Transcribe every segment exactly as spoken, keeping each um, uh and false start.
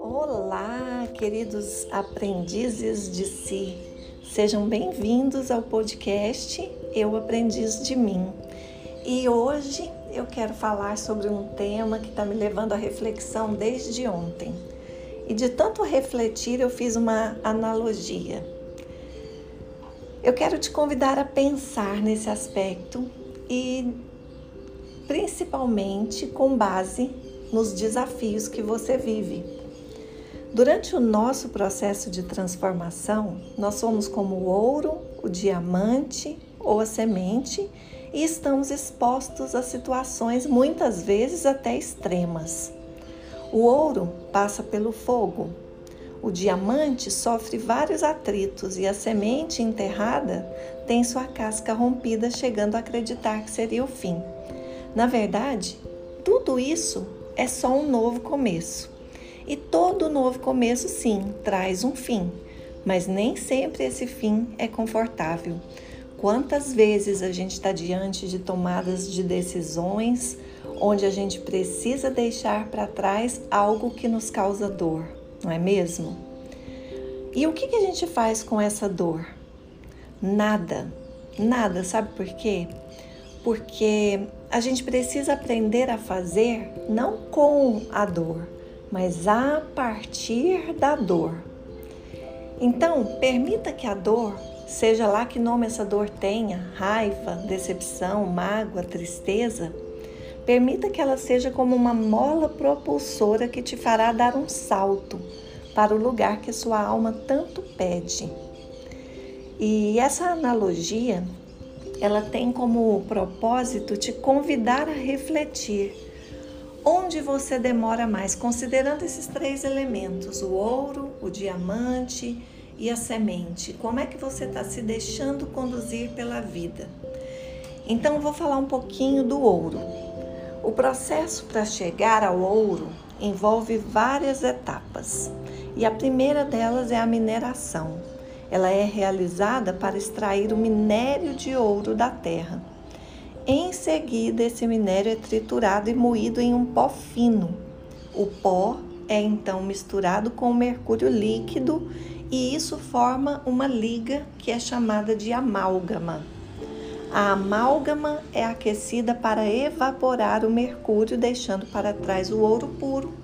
Olá, queridos aprendizes de si, sejam bem-vindos ao podcast Eu, Aprendiz de Mim. E hoje eu quero falar sobre um tema que está me levando à reflexão desde ontem. E de tanto refletir, eu fiz uma analogia. Eu quero te convidar a pensar nesse aspecto e principalmente com base nos desafios que você vive. Durante o nosso processo de transformação, nós somos como o ouro, o diamante ou a semente e estamos expostos a situações muitas vezes até extremas. O ouro passa pelo fogo, o diamante sofre vários atritos e a semente enterrada tem sua casca rompida, chegando a acreditar que seria o fim. Na verdade, tudo isso é só um novo começo. E todo novo começo, sim, traz um fim, mas nem sempre esse fim é confortável. Quantas vezes a gente está diante de tomadas de decisões onde a gente precisa deixar para trás algo que nos causa dor, não é mesmo? E o que que a gente faz com essa dor? Nada, nada, sabe por quê? Porque a gente precisa aprender a fazer não com a dor, mas a partir da dor. Então, permita que a dor, seja lá que nome essa dor tenha, raiva, decepção, mágoa, tristeza, permita que ela seja como uma mola propulsora que te fará dar um salto para o lugar que sua alma tanto pede. E essa analogia, ela tem como propósito te convidar a refletir onde você demora mais, considerando esses três elementos, o ouro, o diamante e a semente. Como é que você está se deixando conduzir pela vida? Então, eu vou falar um pouquinho do ouro. O processo para chegar ao ouro envolve várias etapas, e a primeira delas é a mineração. Ela é realizada para extrair o minério de ouro da terra. Em seguida, esse minério é triturado e moído em um pó fino. O pó é então misturado com mercúrio líquido e isso forma uma liga que é chamada de amálgama. A amálgama é aquecida para evaporar o mercúrio, deixando para trás o ouro puro.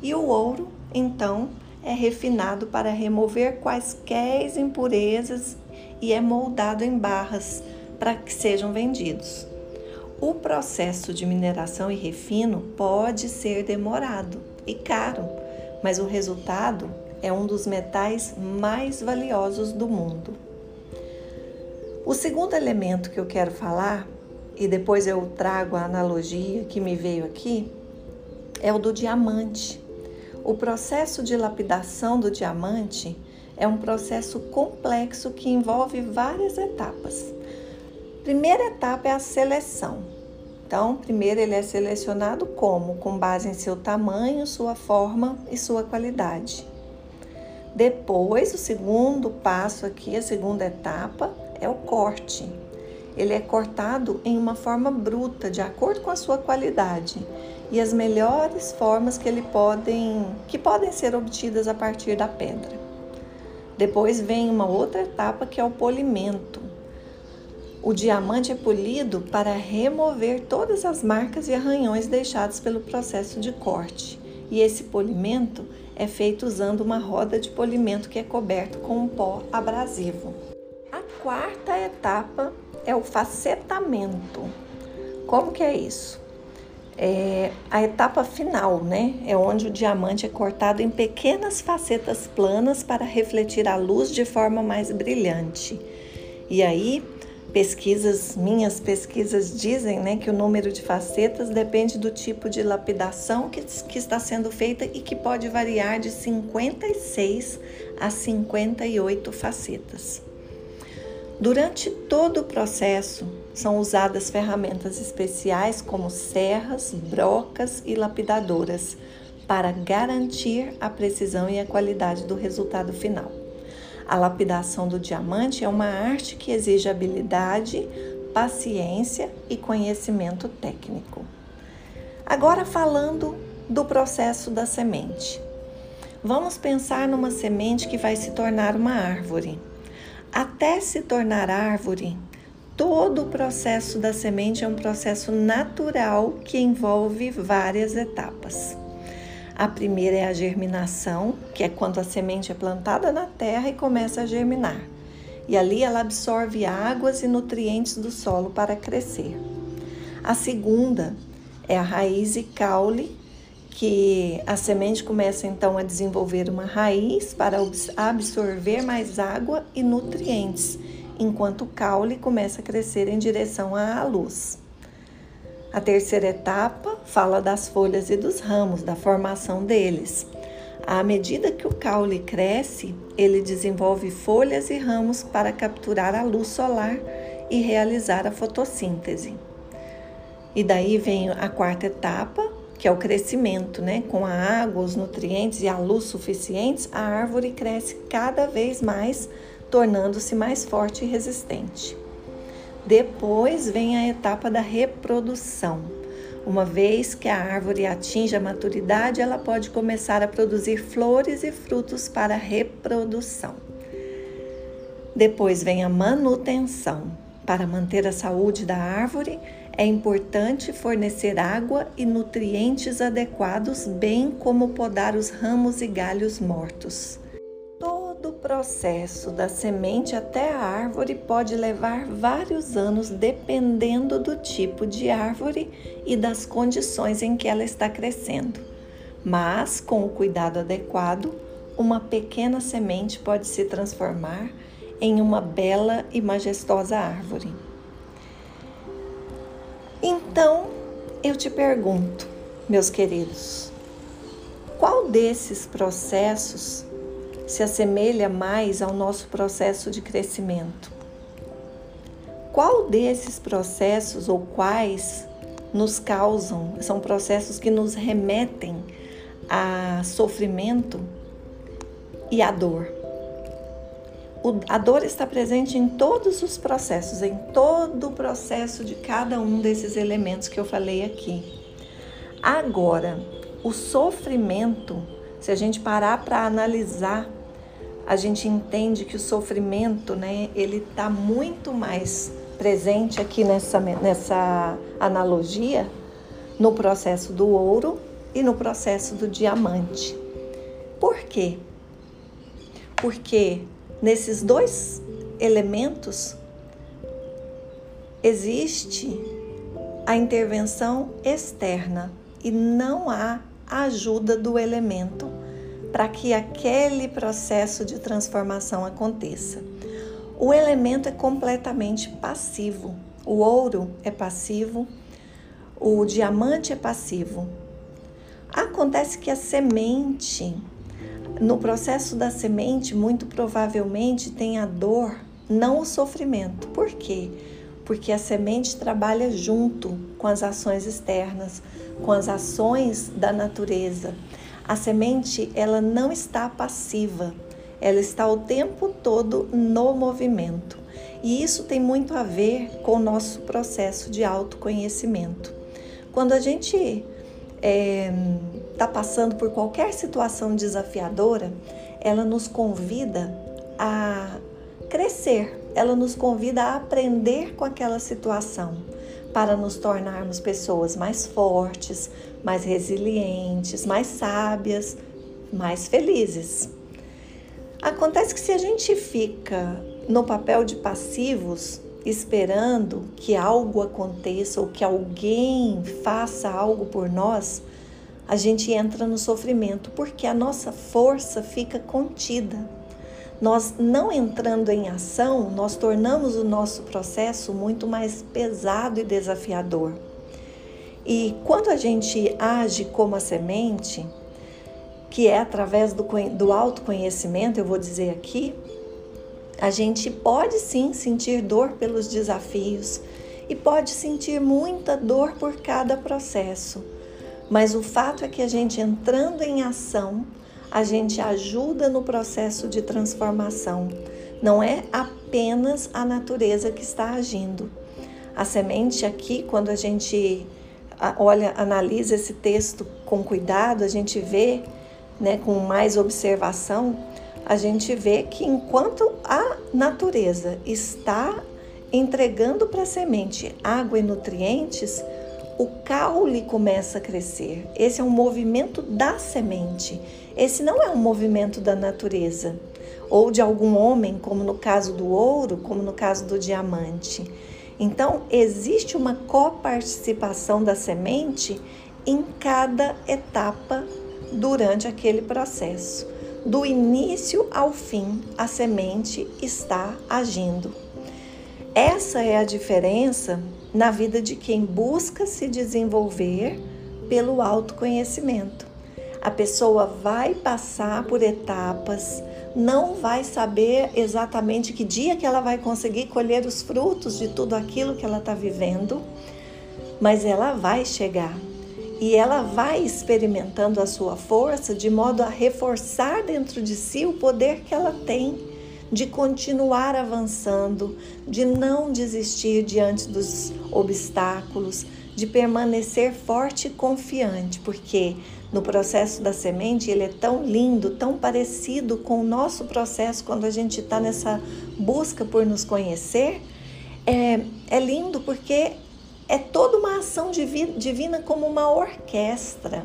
E o ouro, então, é refinado para remover quaisquer impurezas e é moldado em barras para que sejam vendidos. O processo de mineração e refino pode ser demorado e caro, mas o resultado é um dos metais mais valiosos do mundo. O segundo elemento que eu quero falar, e depois eu trago a analogia que me veio aqui, é o do diamante. O processo de lapidação do diamante é um processo complexo que envolve várias etapas. Primeira etapa é a seleção. Então, primeiro ele é selecionado como? Com base em seu tamanho, sua forma e sua qualidade. Depois, o segundo passo aqui, a segunda etapa, é o corte. Ele é cortado em uma forma bruta, de acordo com a sua qualidade e as melhores formas que, ele podem, que podem ser obtidas a partir da pedra. Depois vem uma outra etapa que é o polimento. O diamante é polido para remover todas as marcas e arranhões deixados pelo processo de corte. E esse polimento é feito usando uma roda de polimento que é coberta com um pó abrasivo. A quarta etapa é o facetamento. Como que é isso? É a etapa final, né? É onde o diamante é cortado em pequenas facetas planas para refletir a luz de forma mais brilhante. E aí, pesquisas, minhas pesquisas dizem, né, que o número de facetas depende do tipo de lapidação que, que está sendo feita e que pode variar de cinquenta e seis a cinquenta e oito facetas. Durante todo o processo, são usadas ferramentas especiais como serras, brocas e lapidadoras para garantir a precisão e a qualidade do resultado final. A lapidação do diamante é uma arte que exige habilidade, paciência e conhecimento técnico. Agora falando do processo da semente. Vamos pensar numa semente que vai se tornar uma árvore. Até se tornar árvore, todo o processo da semente é um processo natural que envolve várias etapas. A primeira é a germinação, que é quando a semente é plantada na terra e começa a germinar. E ali ela absorve águas e nutrientes do solo para crescer. A segunda é a raiz e caule, que a semente começa então a desenvolver uma raiz para absorver mais água e nutrientes, enquanto o caule começa a crescer em direção à luz. A terceira etapa fala das folhas e dos ramos, da formação deles. À medida que o caule cresce, ele desenvolve folhas e ramos para capturar a luz solar e realizar a fotossíntese. E daí vem a quarta etapa, que é o crescimento, né? Com a água, os nutrientes e a luz suficientes, a árvore cresce cada vez mais, tornando-se mais forte e resistente. Depois vem a etapa da reprodução. Uma vez que a árvore atinge a maturidade, ela pode começar a produzir flores e frutos para reprodução. Depois vem a manutenção. Para manter a saúde da árvore, é importante fornecer água e nutrientes adequados, bem como podar os ramos e galhos mortos. Todo o processo da semente até a árvore pode levar vários anos, dependendo do tipo de árvore e das condições em que ela está crescendo. Mas, com o cuidado adequado, uma pequena semente pode se transformar em uma bela e majestosa árvore. Então, eu te pergunto, meus queridos, qual desses processos se assemelha mais ao nosso processo de crescimento? Qual desses processos ou quais nos causam, são processos que nos remetem a sofrimento e a dor? A dor está presente em todos os processos, em todo o processo de cada um desses elementos que eu falei aqui. Agora, o sofrimento, se a gente parar para analisar, a gente entende que o sofrimento, né, ele está muito mais presente aqui nessa, nessa analogia, no processo do ouro e no processo do diamante. Por quê? Porque nesses dois elementos existe a intervenção externa e não há ajuda do elemento para que aquele processo de transformação aconteça. O elemento é completamente passivo. O ouro é passivo, o diamante é passivo. Acontece que a semente, no processo da semente, muito provavelmente tem a dor, não o sofrimento. Por quê? Porque a semente trabalha junto com as ações externas, com as ações da natureza. A semente, ela não está passiva, ela está o tempo todo no movimento. E isso tem muito a ver com o nosso processo de autoconhecimento. Quando a gente É, tá passando por qualquer situação desafiadora, ela nos convida a crescer, ela nos convida a aprender com aquela situação, para nos tornarmos pessoas mais fortes, mais resilientes, mais sábias, mais felizes. Acontece que se a gente fica no papel de passivos, esperando que algo aconteça ou que alguém faça algo por nós, a gente entra no sofrimento, porque a nossa força fica contida. Nós não entrando em ação, nós tornamos o nosso processo muito mais pesado e desafiador. E quando a gente age como a semente, que é através do, do autoconhecimento, eu vou dizer aqui, a gente pode sim sentir dor pelos desafios e pode sentir muita dor por cada processo. Mas o fato é que a gente entrando em ação, a gente ajuda no processo de transformação. Não é apenas a natureza que está agindo. A semente aqui, quando a gente olha, analisa esse texto com cuidado, a gente vê, né, com mais observação, a gente vê que enquanto a natureza está entregando para a semente água e nutrientes, o caule começa a crescer. Esse é um movimento da semente. Esse não é um movimento da natureza ou de algum homem, como no caso do ouro, como no caso do diamante. Então, existe uma coparticipação da semente em cada etapa durante aquele processo. Do início ao fim, a semente está agindo. Essa é a diferença na vida de quem busca se desenvolver pelo autoconhecimento. A pessoa vai passar por etapas, não vai saber exatamente que dia que ela vai conseguir colher os frutos de tudo aquilo que ela está vivendo, mas ela vai chegar e ela vai experimentando a sua força de modo a reforçar dentro de si o poder que ela tem de continuar avançando, de não desistir diante dos obstáculos, de permanecer forte e confiante, porque no processo da semente ele é tão lindo, tão parecido com o nosso processo quando a gente está nessa busca por nos conhecer. É, é lindo porque é toda uma ação divina como uma orquestra.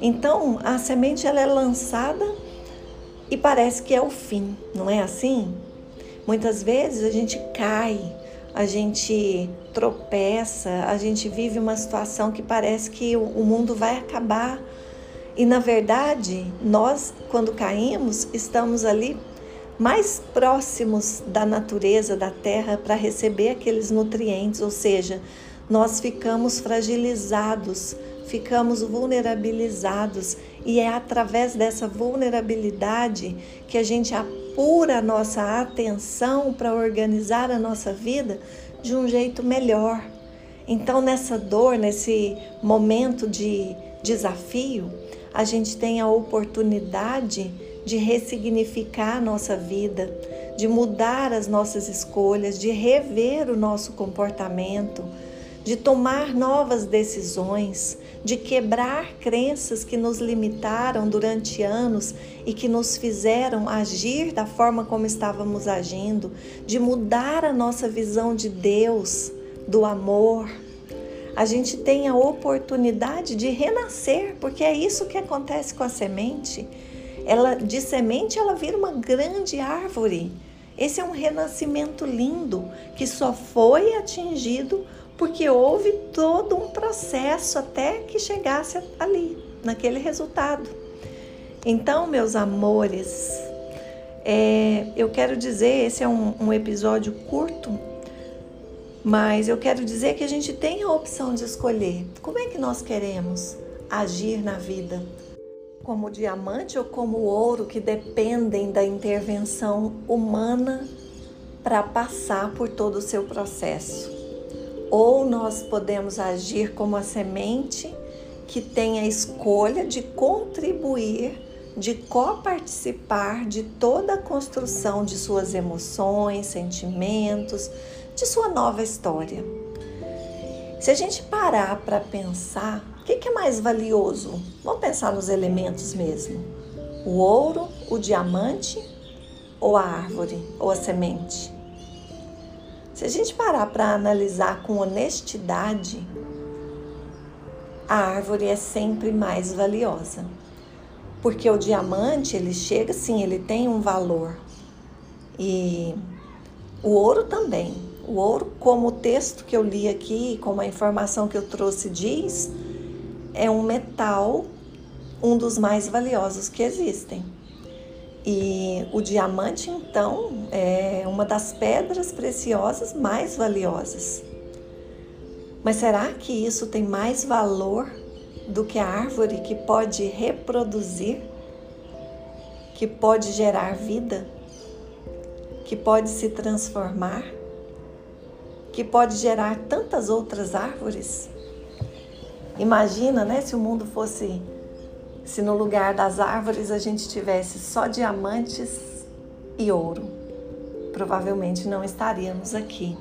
Então a semente ela é lançada e parece que é o fim, não é assim? Muitas vezes a gente cai, a gente tropeça, a gente vive uma situação que parece que o mundo vai acabar. E, na verdade, nós, quando caímos, estamos ali mais próximos da natureza, da terra, para receber aqueles nutrientes. Ou seja, nós ficamos fragilizados, ficamos vulnerabilizados. E é através dessa vulnerabilidade que a gente aprende pura a nossa atenção para organizar a nossa vida de um jeito melhor. Então, nessa dor, nesse momento de desafio, a gente tem a oportunidade de ressignificar a nossa vida, de mudar as nossas escolhas, de rever o nosso comportamento, de tomar novas decisões, de quebrar crenças que nos limitaram durante anos e que nos fizeram agir da forma como estávamos agindo, de mudar a nossa visão de Deus, do amor. A gente tem a oportunidade de renascer, porque é isso que acontece com a semente. Ela, de semente ela vira uma grande árvore. Esse é um renascimento lindo que só foi atingido porque houve todo um processo até que chegasse ali, naquele resultado. Então, meus amores, é, eu quero dizer, esse é um, um episódio curto, mas eu quero dizer que a gente tem a opção de escolher como é que nós queremos agir na vida, como diamante ou como ouro, que dependem da intervenção humana para passar por todo o seu processo. Ou nós podemos agir como a semente, que tem a escolha de contribuir, de coparticipar de toda a construção de suas emoções, sentimentos, de sua nova história. Se a gente parar para pensar, o que é mais valioso? Vamos pensar nos elementos mesmo. O ouro, o diamante ou a árvore ou a semente? Se a gente parar para analisar com honestidade, a árvore é sempre mais valiosa. Porque o diamante, ele chega, sim, ele tem um valor. E o ouro também. O ouro, como o texto que eu li aqui, como a informação que eu trouxe diz, é um metal, um dos mais valiosos que existem. E o diamante, então, é uma das pedras preciosas mais valiosas. Mas será que isso tem mais valor do que a árvore que pode reproduzir, que pode gerar vida, que pode se transformar, que pode gerar tantas outras árvores? Imagina, né, se o mundo fosse... Se no lugar das árvores a gente tivesse só diamantes e ouro, provavelmente não estaríamos aqui.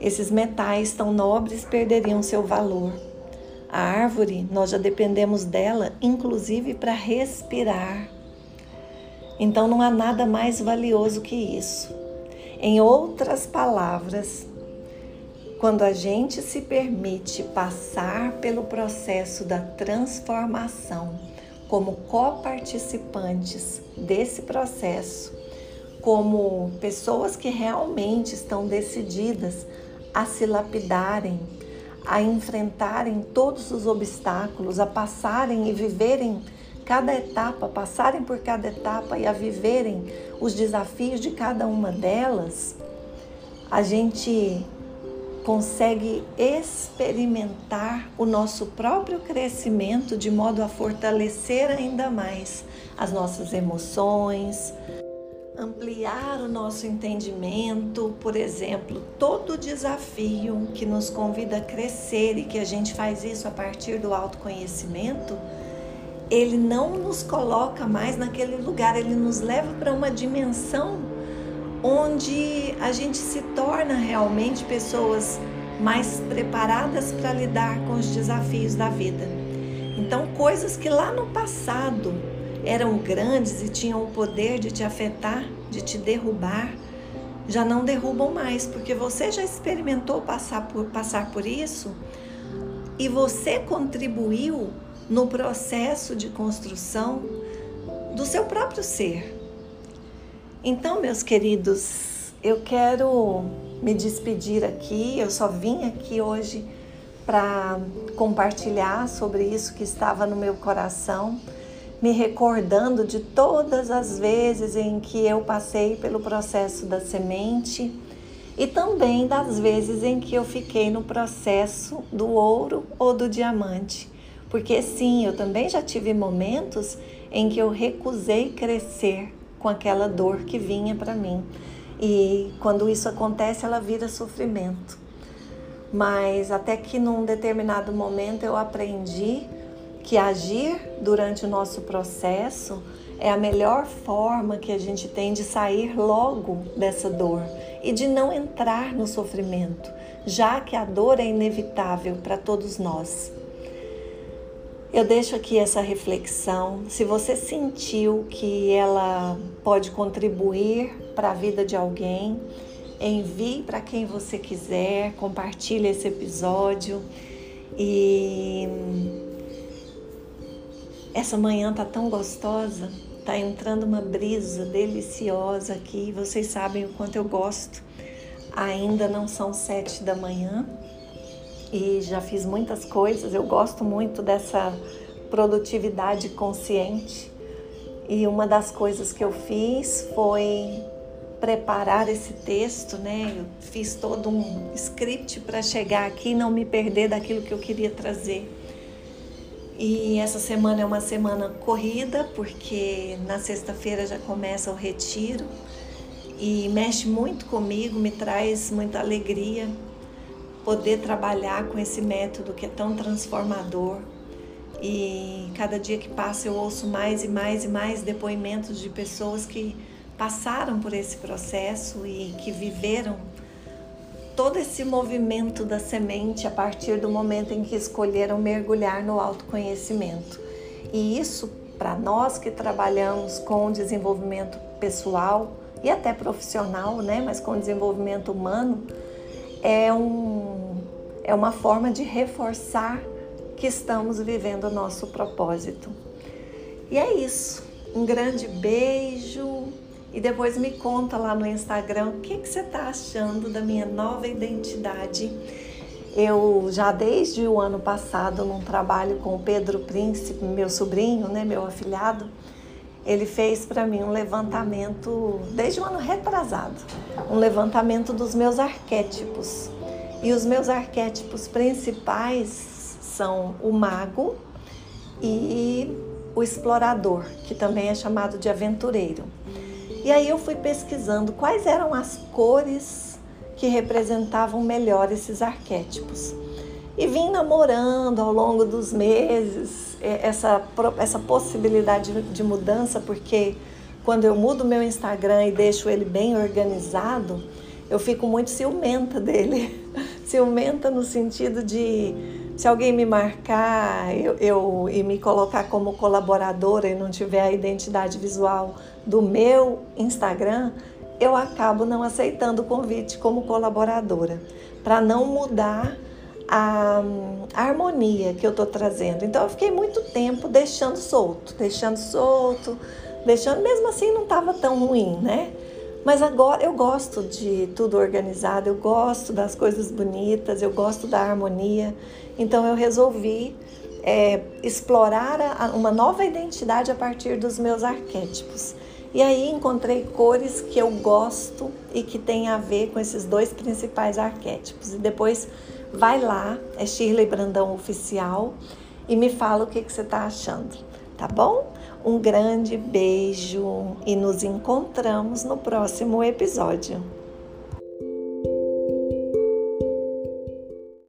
Esses metais tão nobres perderiam seu valor. A árvore, nós já dependemos dela, inclusive para respirar. Então não há nada mais valioso que isso. Em outras palavras, quando a gente se permite passar pelo processo da transformação como coparticipantes desse processo, como pessoas que realmente estão decididas a se lapidarem, a enfrentarem todos os obstáculos, a passarem e viverem cada etapa, passarem por cada etapa e a viverem os desafios de cada uma delas, a gente consegue experimentar o nosso próprio crescimento de modo a fortalecer ainda mais as nossas emoções, ampliar o nosso entendimento. Por exemplo, todo desafio que nos convida a crescer e que a gente faz isso a partir do autoconhecimento, ele não nos coloca mais naquele lugar, ele nos leva para uma dimensão onde a gente se torna realmente pessoas mais preparadas para lidar com os desafios da vida. Então, coisas que lá no passado eram grandes e tinham o poder de te afetar, de te derrubar, já não derrubam mais, porque você já experimentou passar por, passar por isso e você contribuiu no processo de construção do seu próprio ser. Então, meus queridos, eu quero me despedir aqui. Eu só vim aqui hoje para compartilhar sobre isso que estava no meu coração, me recordando de todas as vezes em que eu passei pelo processo da semente e também das vezes em que eu fiquei no processo do ouro ou do diamante. Porque sim, eu também já tive momentos em que eu recusei crescer com aquela dor que vinha para mim. E quando isso acontece, ela vira sofrimento. Mas até que num determinado momento eu aprendi que agir durante o nosso processo é a melhor forma que a gente tem de sair logo dessa dor e de não entrar no sofrimento, já que a dor é inevitável para todos nós. Eu deixo aqui essa reflexão. Se você sentiu que ela pode contribuir para a vida de alguém, envie para quem você quiser, compartilhe esse episódio. E essa manhã tá tão gostosa, tá entrando uma brisa deliciosa aqui. Vocês sabem o quanto eu gosto. Ainda não são sete da manhã. E já fiz muitas coisas, eu gosto muito dessa produtividade consciente. E uma das coisas que eu fiz foi preparar esse texto, né? Eu fiz todo um script para chegar aqui e não me perder daquilo que eu queria trazer. E essa semana é uma semana corrida, porque na sexta-feira já começa o retiro. E mexe muito comigo, me traz muita alegria poder trabalhar com esse método que é tão transformador. E cada dia que passa eu ouço mais e mais e mais depoimentos de pessoas que passaram por esse processo e que viveram todo esse movimento da semente a partir do momento em que escolheram mergulhar no autoconhecimento. E isso, para nós que trabalhamos com desenvolvimento pessoal e até profissional, né, mas com desenvolvimento humano, é um É uma forma de reforçar que estamos vivendo o nosso propósito. E é isso. Um grande beijo. E depois me conta lá no Instagram o que, que você está achando da minha nova identidade. Eu já desde o ano passado, num trabalho com o Pedro Príncipe, meu sobrinho, né, meu afilhado, ele fez para mim um levantamento, desde o ano retrasado, um levantamento dos meus arquétipos. E os meus arquétipos principais são o mago e o explorador, que também é chamado de aventureiro. E aí eu fui pesquisando quais eram as cores que representavam melhor esses arquétipos. E vim namorando ao longo dos meses essa, essa possibilidade de mudança, porque quando eu mudo meu Instagram e deixo ele bem organizado, eu fico muito ciumenta dele. Ciumenta no sentido de Se alguém me marcar eu, eu, e me colocar como colaboradora e não tiver a identidade visual do meu Instagram, eu acabo não aceitando o convite como colaboradora, para não mudar a, a harmonia que eu estou trazendo. Então eu fiquei muito tempo deixando solto, deixando solto, deixando, mesmo assim não estava tão ruim, né? Mas agora eu gosto de tudo organizado, eu gosto das coisas bonitas, eu gosto da harmonia. Então eu resolvi é, explorar a, uma nova identidade a partir dos meus arquétipos. E aí encontrei cores que eu gosto e que tem a ver com esses dois principais arquétipos. E depois vai lá, é Shirley Brandão Oficial, e me fala o que, que você está achando, tá bom? Um grande beijo e nos encontramos no próximo episódio.